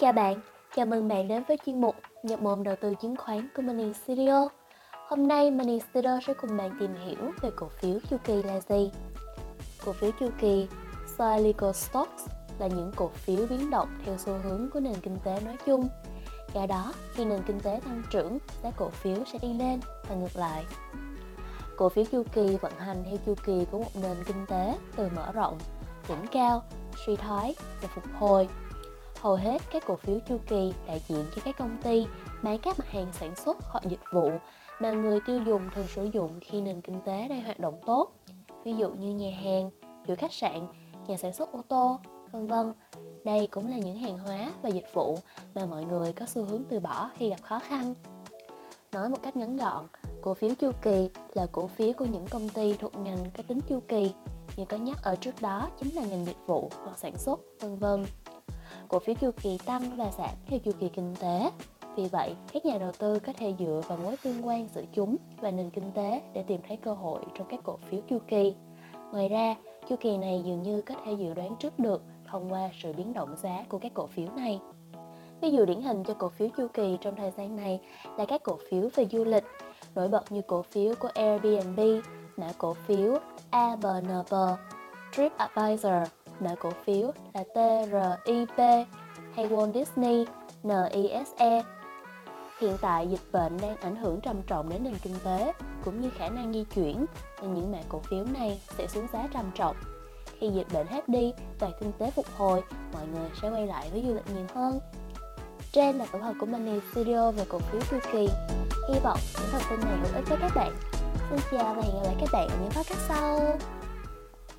Chào bạn, chào mừng bạn đến với chuyên mục Nhập môn đầu tư chứng khoán của Money Studio. Hôm nay Money Studio sẽ cùng bạn tìm hiểu về cổ phiếu chu kỳ là gì. Cổ phiếu chu kỳ, cyclical stocks, là những cổ phiếu biến động theo xu hướng của nền kinh tế nói chung. Do đó, khi nền kinh tế tăng trưởng, giá cổ phiếu sẽ đi lên và ngược lại. Cổ phiếu chu kỳ vận hành theo chu kỳ của một nền kinh tế từ mở rộng, đỉnh cao, suy thoái và phục hồi. Hầu hết các cổ phiếu chu kỳ đại diện cho các công ty bán các mặt hàng sản xuất hoặc dịch vụ mà người tiêu dùng thường sử dụng khi nền kinh tế đang hoạt động tốt, ví dụ như nhà hàng, chuỗi khách sạn, nhà sản xuất ô tô, v.v. Đây cũng là những hàng hóa và dịch vụ mà mọi người có xu hướng từ bỏ khi gặp khó khăn. Nói một cách ngắn gọn, cổ phiếu chu kỳ là cổ phiếu của những công ty thuộc ngành có tính chu kỳ, như có nhắc ở trước đó chính là ngành dịch vụ hoặc sản xuất, v.v. Cổ phiếu chu kỳ tăng và giảm theo chu kỳ kinh tế. Vì vậy, các nhà đầu tư có thể dựa vào mối tương quan giữa chúng và nền kinh tế để tìm thấy cơ hội trong các cổ phiếu chu kỳ. Ngoài ra, chu kỳ này dường như có thể dự đoán trước được thông qua sự biến động giá của các cổ phiếu này. Ví dụ điển hình cho cổ phiếu chu kỳ trong thời gian này là các cổ phiếu về du lịch, nổi bật như cổ phiếu của Airbnb, mã cổ phiếu ABNB, TripAdvisor, mã cổ phiếu là TRIP, hay Walt Disney, NISE. Hiện tại, dịch bệnh đang ảnh hưởng trầm trọng đến nền kinh tế cũng như khả năng di chuyển, nên những mã cổ phiếu này sẽ xuống giá trầm trọng. Khi dịch bệnh hết đi và kinh tế phục hồi, mọi người sẽ quay lại với du lịch nhiều hơn. Trên là tổng hợp của Money Studio về cổ phiếu chu kỳ. Hy vọng những thông tin này hữu ích với các bạn. Xin chào và hẹn gặp lại các bạn ở những podcast sau.